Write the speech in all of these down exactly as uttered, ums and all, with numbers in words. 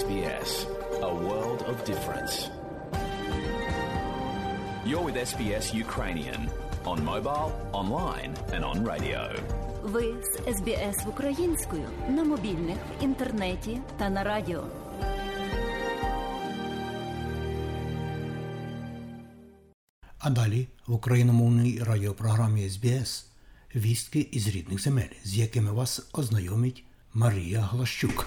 S B S, a world of difference. You're with S B S Ukrainian on mobile, online and on radio. Ви з Ес Бі Ес українською на мобільних, в інтернеті та на радіо. А далі в україномовній радіопрограмі Ес Бі Ес вістки із рідних земель, з якими вас ознайомить Марія Глащук.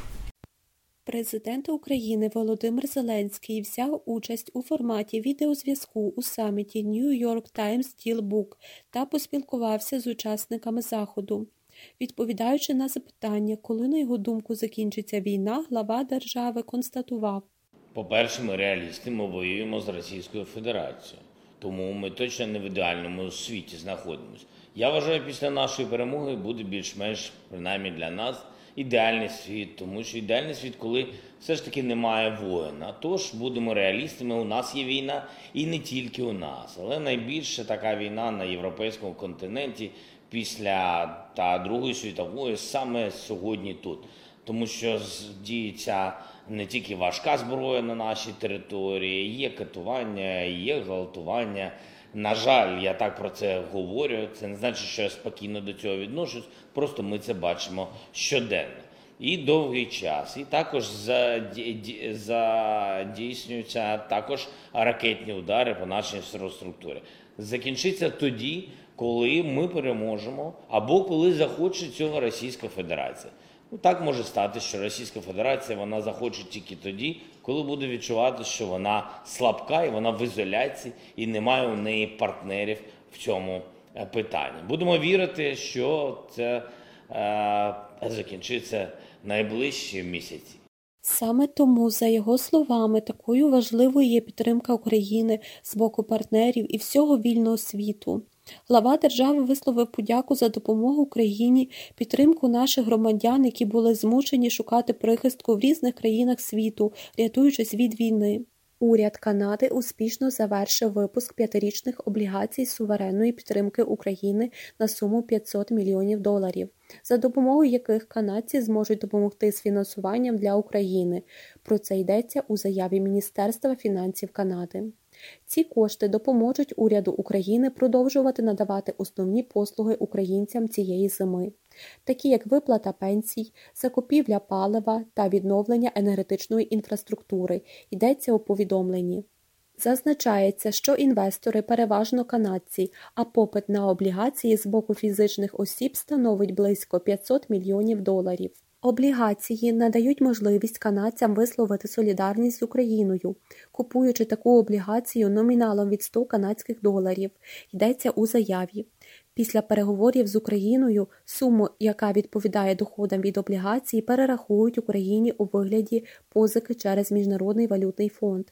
Президент України Володимир Зеленський взяв участь у форматі відеозв'язку у саміті New York Times Dealbook та поспілкувався з учасниками заходу. Відповідаючи на запитання, коли, на його думку, закінчиться війна, глава держави констатував. По-перше, ми реалісти, ми воюємо з Російською Федерацією, тому ми точно не в ідеальному світі знаходимося. Я вважаю, після нашої перемоги буде більш-менш, принаймні для нас, ідеальний світ, тому що ідеальний світ, коли все ж таки немає воїна. Тож будемо реалістами, у нас є війна і не тільки у нас. Але найбільше така війна на європейському континенті після та Другої світової саме сьогодні тут. Тому що діється не тільки важка зброя на нашій території, є катування, є гвалтування. На жаль, я так про це говорю, це не значить, що я спокійно до цього відношусь, просто ми це бачимо щоденно. І довгий час, і також задійснюються також ракетні удари по нашій інфраструктурі. Закінчиться тоді, коли ми переможемо, або коли захоче цього Російська Федерація. Ну, так може стати, що Російська Федерація вона захоче тільки тоді, коли буде відчувати, що вона слабка і вона в ізоляції, і немає у неї партнерів в цьому питанні. Будемо вірити, що це е, закінчиться найближчі місяці. Саме тому, за його словами, такою важливою є підтримка України з боку партнерів і всього вільного світу. Глава держави висловив подяку за допомогу Україні, підтримку наших громадян, які були змушені шукати прихистку в різних країнах світу, рятуючись від війни. Уряд Канади успішно завершив випуск п'ятирічних облігацій суверенної підтримки України на суму п'ятсот мільйонів доларів, за допомогою яких канадці зможуть допомогти з фінансуванням для України. Про це йдеться у заяві Міністерства фінансів Канади. Ці кошти допоможуть уряду України продовжувати надавати основні послуги українцям цієї зими, такі як виплата пенсій, закупівля палива та відновлення енергетичної інфраструктури, йдеться у повідомленні. Зазначається, що інвестори переважно канадці, а попит на облігації з боку фізичних осіб становить близько п'ятсот мільйонів доларів. Облігації надають можливість канадцям висловити солідарність з Україною, купуючи таку облігацію номіналом від сто канадських доларів, йдеться у заяві. Після переговорів з Україною суму, яка відповідає доходам від облігацій, перерахують Україні у вигляді позики через Міжнародний валютний фонд.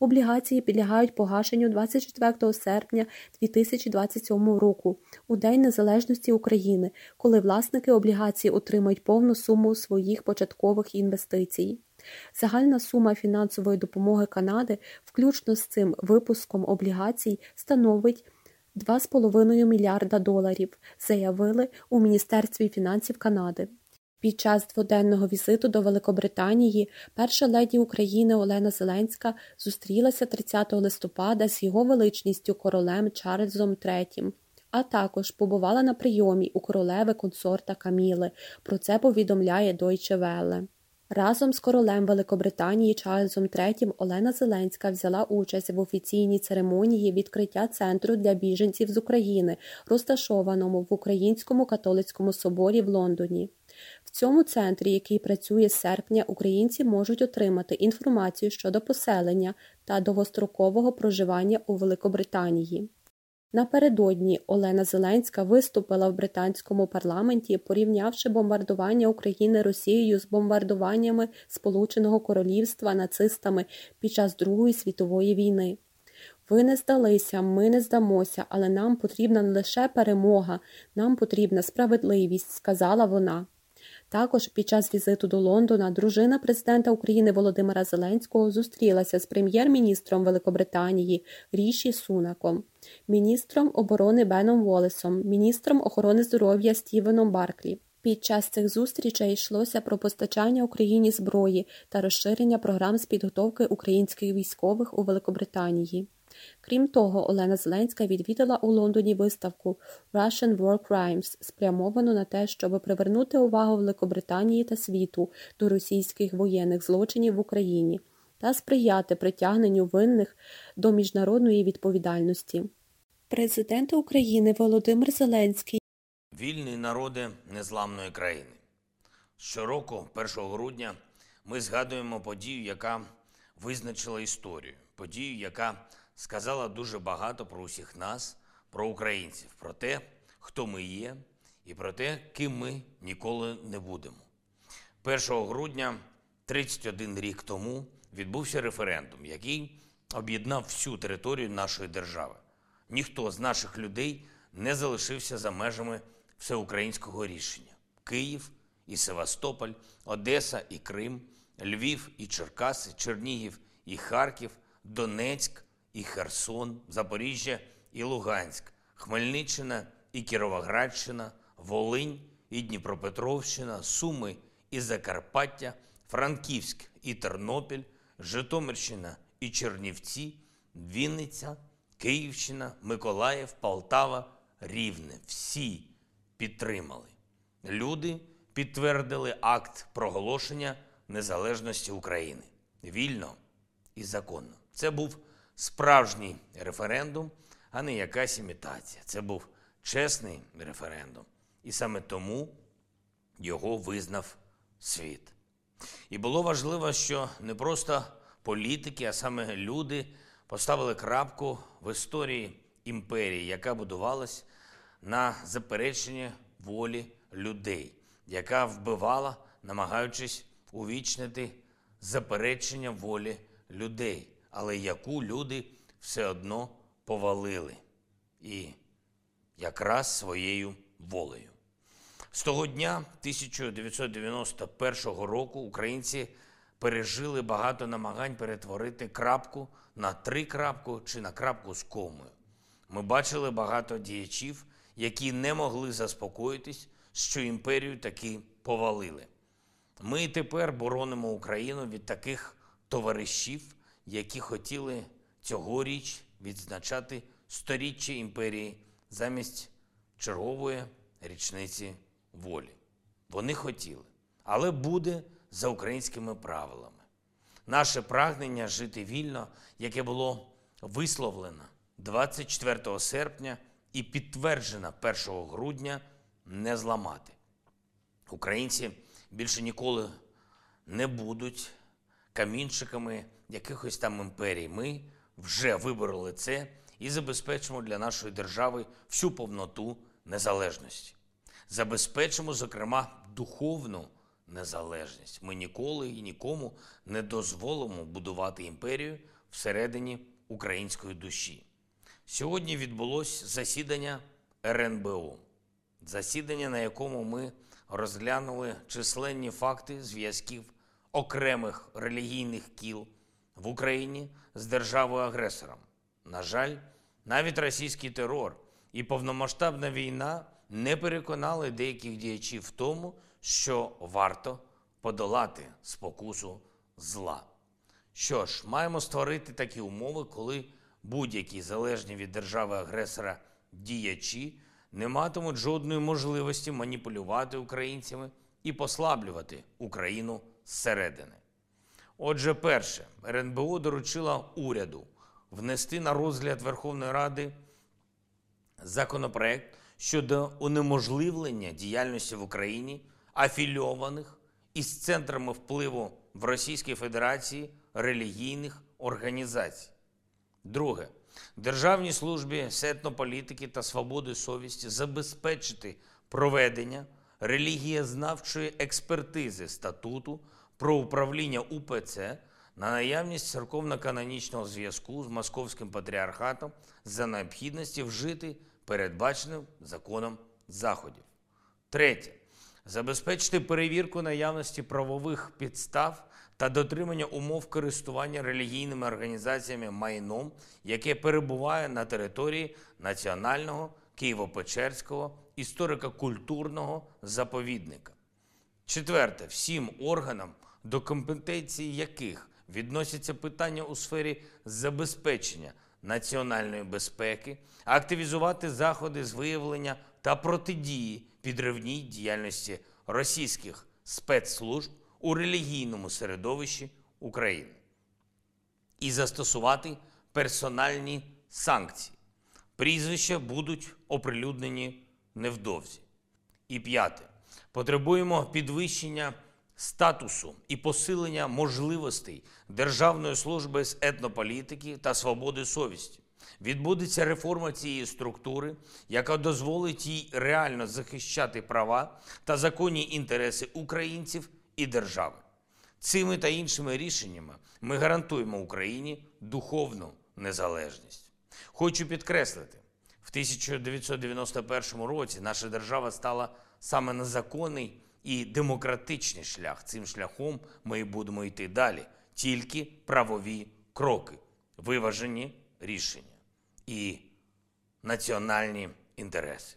Облігації підлягають погашенню двадцять четвертого серпня дві тисячі двадцять сьомого року, у День Незалежності України, коли власники облігацій отримають повну суму своїх початкових інвестицій. Загальна сума фінансової допомоги Канади, включно з цим випуском облігацій, становить два з половиною мільярда доларів, заявили у Міністерстві фінансів Канади. Під час дводенного візиту до Великобританії перша леді України Олена Зеленська зустрілася тридцятого листопада з його величністю королем Чарльзом Третім, а також побувала на прийомі у королеви консорта Камілли. Про це повідомляє Deutsche Welle. Разом з королем Великобританії Чарльзом Третім Олена Зеленська взяла участь в офіційній церемонії відкриття центру для біженців з України, розташованому в Українському католицькому соборі в Лондоні. В цьому центрі, який працює з серпня, українці можуть отримати інформацію щодо поселення та довгострокового проживання у Великобританії. Напередодні Олена Зеленська виступила в британському парламенті, порівнявши бомбардування України Росією з бомбардуваннями Сполученого Королівства нацистами під час Другої світової війни. «Ви не здалися, ми не здамося, але нам потрібна не лише перемога, нам потрібна справедливість», – сказала вона. Також під час візиту до Лондона дружина президента України Володимира Зеленського зустрілася з прем'єр-міністром Великобританії Ріші Сунаком, міністром оборони Беном Волесом, міністром охорони здоров'я Стівеном Барклі. Під час цих зустрічей йшлося про постачання Україні зброї та розширення програм з підготовки українських військових у Великобританії. Крім того, Олена Зеленська відвідала у Лондоні виставку «Russian War Crimes», спрямовану на те, щоб привернути увагу Великобританії та світу до російських воєнних злочинів в Україні та сприяти притягненню винних до міжнародної відповідальності. Президент України Володимир Зеленський. Вільні народи незламної країни. Щороку, першого грудня, ми згадуємо подію, яка визначила історію. Подію, яка сказала дуже багато про усіх нас, про українців, про те, хто ми є і про те, ким ми ніколи не будемо. першого грудня, тридцять один рік тому, відбувся референдум, який об'єднав всю територію нашої держави. Ніхто з наших людей не залишився за межами всеукраїнського рішення. Київ і Севастополь, Одеса і Крим, Львів і Черкаси, Чернігів і Харків, Донецьк і Херсон, Запоріжжя і Луганськ, Хмельниччина і Кіровоградщина, Волинь і Дніпропетровщина, Суми і Закарпаття, Франківськ і Тернопіль, Житомирщина і Чернівці, Вінниця, Київщина, Миколаїв, Полтава, Рівне. Всі підтримали. Люди підтвердили акт проголошення незалежності України. Вільно і законно. Це був справжній референдум, а не якась імітація. Це був чесний референдум. І саме тому його визнав світ. І було важливо, що не просто політики, а саме люди поставили крапку в історії імперії, яка будувалась на запереченні волі людей, яка вбивала, намагаючись увічнити заперечення волі людей, але яку люди все одно повалили. І якраз своєю волею. З того дня тисяча дев'ятсот дев'яносто першого року українці пережили багато намагань перетворити крапку на три крапку чи на крапку з комою. Ми бачили багато діячів, які не могли заспокоїтись, що імперію таки повалили. Ми тепер боронимо Україну від таких товаришів, які хотіли цьогоріч відзначати сторіччя імперії замість чергової річниці волі. Вони хотіли, але буде за українськими правилами. Наше прагнення жити вільно, яке було висловлено двадцять четвертого серпня і підтверджено першого грудня, не зламати. Українці більше ніколи не будуть камінчиками якихось там імперій. Ми вже вибороли це і забезпечимо для нашої держави всю повноту незалежності. Забезпечимо, зокрема, духовну незалежність. Ми ніколи і нікому не дозволимо будувати імперію всередині української душі. Сьогодні відбулось засідання ер ен бе о. Засідання, на якому ми розглянули численні факти зв'язків окремих релігійних кіл в Україні з державою-агресором. На жаль, навіть російський терор і повномасштабна війна не переконали деяких діячів в тому, що варто подолати спокусу зла. Що ж, маємо створити такі умови, коли будь-які залежні від держави-агресора діячі не матимуть жодної можливості маніпулювати українцями і послаблювати Україну зсередини. Отже, перше, ер ен бе о доручила уряду внести на розгляд Верховної Ради законопроект щодо унеможливлення діяльності в Україні афільованих із центрами впливу в Російській Федерації релігійних організацій. Друге. Державній службі з етнополітики та свободи совісті забезпечити проведення релігієзнавчої експертизи статуту про управління у пе це на наявність церковно-канонічного зв'язку з Московським патріархатом за необхідності вжити передбаченим законом заходів. Третє. Забезпечити перевірку наявності правових підстав та дотримання умов користування релігійними організаціями майном, яке перебуває на території Національного Києво-Печерського історико-культурного заповідника. Четверте. Всім органам, до компетенції яких відносяться питання у сфері забезпечення національної безпеки, активізувати заходи з виявлення та протидії підривній діяльності російських спецслужб у релігійному середовищі України і застосувати персональні санкції. Прізвища будуть оприлюднені невдовзі. І п'яте. Потребуємо підвищення статусу і посилення можливостей Державної служби з етнополітики та свободи совісті. Відбудеться реформа цієї структури, яка дозволить їй реально захищати права та законні інтереси українців і держави. Цими та іншими рішеннями ми гарантуємо Україні духовну незалежність. Хочу підкреслити, в тисяча дев'ятсот дев'яносто першому році наша держава стала саме на законний і демократичний шлях. Цим шляхом ми і будемо йти далі. Тільки правові кроки, виважені рішення і національні інтереси.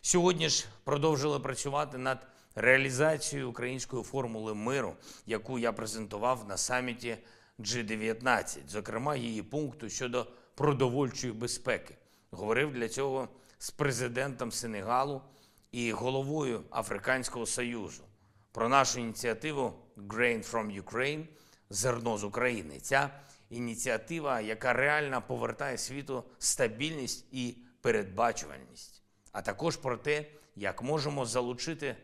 Сьогодні ж продовжили працювати над реалізацією української формули миру, яку я презентував на саміті джі дев'ятнадцять, зокрема її пункту щодо продовольчої безпеки. Говорив для цього з президентом Сенегалу і головою Африканського Союзу про нашу ініціативу «Grain from Ukraine» – «Зерно з України». Ця ініціатива, яка реально повертає світу стабільність і передбачувальність, а також про те, як можемо залучити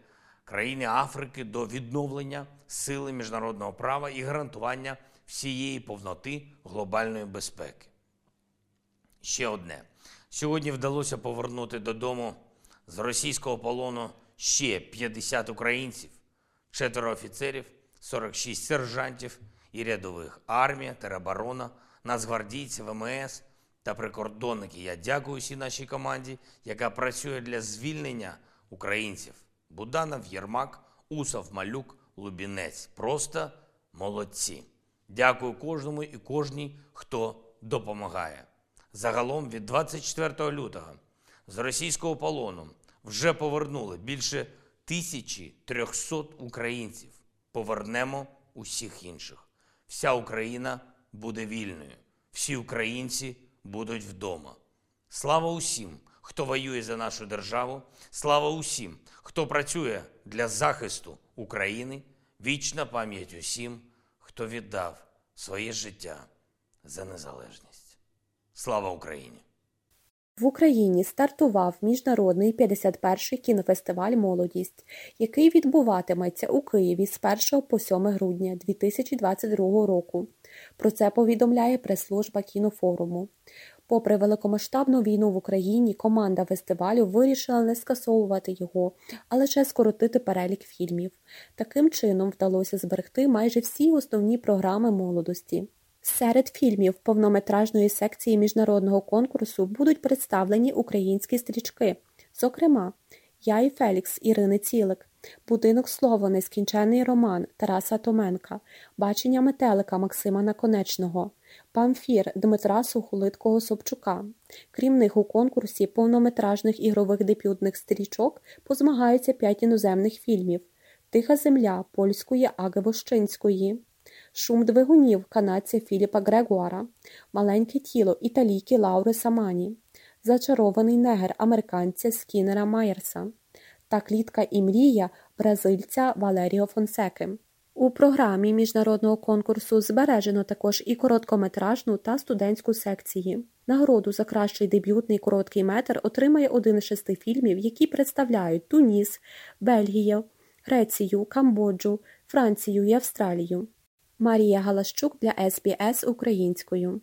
країни Африки до відновлення сили міжнародного права і гарантування всієї повноти глобальної безпеки. Ще одне. Сьогодні вдалося повернути додому з російського полону ще п'ятдесят українців, четверо офіцерів, сорок шість сержантів і рядових. Армія, тероборона, нацгвардійці, ВМС та прикордонники. Я дякую всій нашій команді, яка працює для звільнення українців. Буданов, Єрмак, Усов, Малюк, Лубінець. Просто молодці. Дякую кожному і кожній, хто допомагає. Загалом від двадцять четвертого лютого з російського полону вже повернули більше тисячі трьохсот українців. Повернемо усіх інших. Вся Україна буде вільною. Всі українці будуть вдома. Слава усім, хто воює за нашу державу. Слава усім, хто працює для захисту України. Вічна пам'ять усім, хто віддав своє життя за незалежність. Слава Україні! В Україні стартував міжнародний п'ятдесят перший кінофестиваль «Молодість», який відбуватиметься у Києві з першого по сьоме грудня дві тисячі двадцять другого року. Про це повідомляє прес-служба кінофоруму. Попри великомасштабну війну в Україні, команда фестивалю вирішила не скасовувати його, а лише скоротити перелік фільмів. Таким чином вдалося зберегти майже всі основні програми молодості. Серед фільмів повнометражної секції міжнародного конкурсу будуть представлені українські стрічки, зокрема «Я і Фелікс» Ірини Цілик, «Будинок слова» нескінченний роман Тараса Томенка, «Бачення метелика» Максима Наконечного, «Памфір» Дмитра Сухолиткого-Собчука. Крім них у конкурсі повнометражних ігрових дебютних стрічок позмагаються п'ять іноземних фільмів «Тиха земля» польської Аги Вощинської, «Шум двигунів» канадця Філіпа Грегуара, «Маленьке тіло» італійки Лаури Самані, «Зачарований негр» американця Скіннера Майерса та «Клітка і мрія» бразильця Валеріо Фонсеки. У програмі міжнародного конкурсу збережено також і короткометражну та студентську секції. Нагороду за кращий дебютний короткий метр отримає один із шести фільмів, які представляють Туніс, Бельгію, Грецію, Камбоджу, Францію і Австралію. Марія Глащук для ес бі ес українською.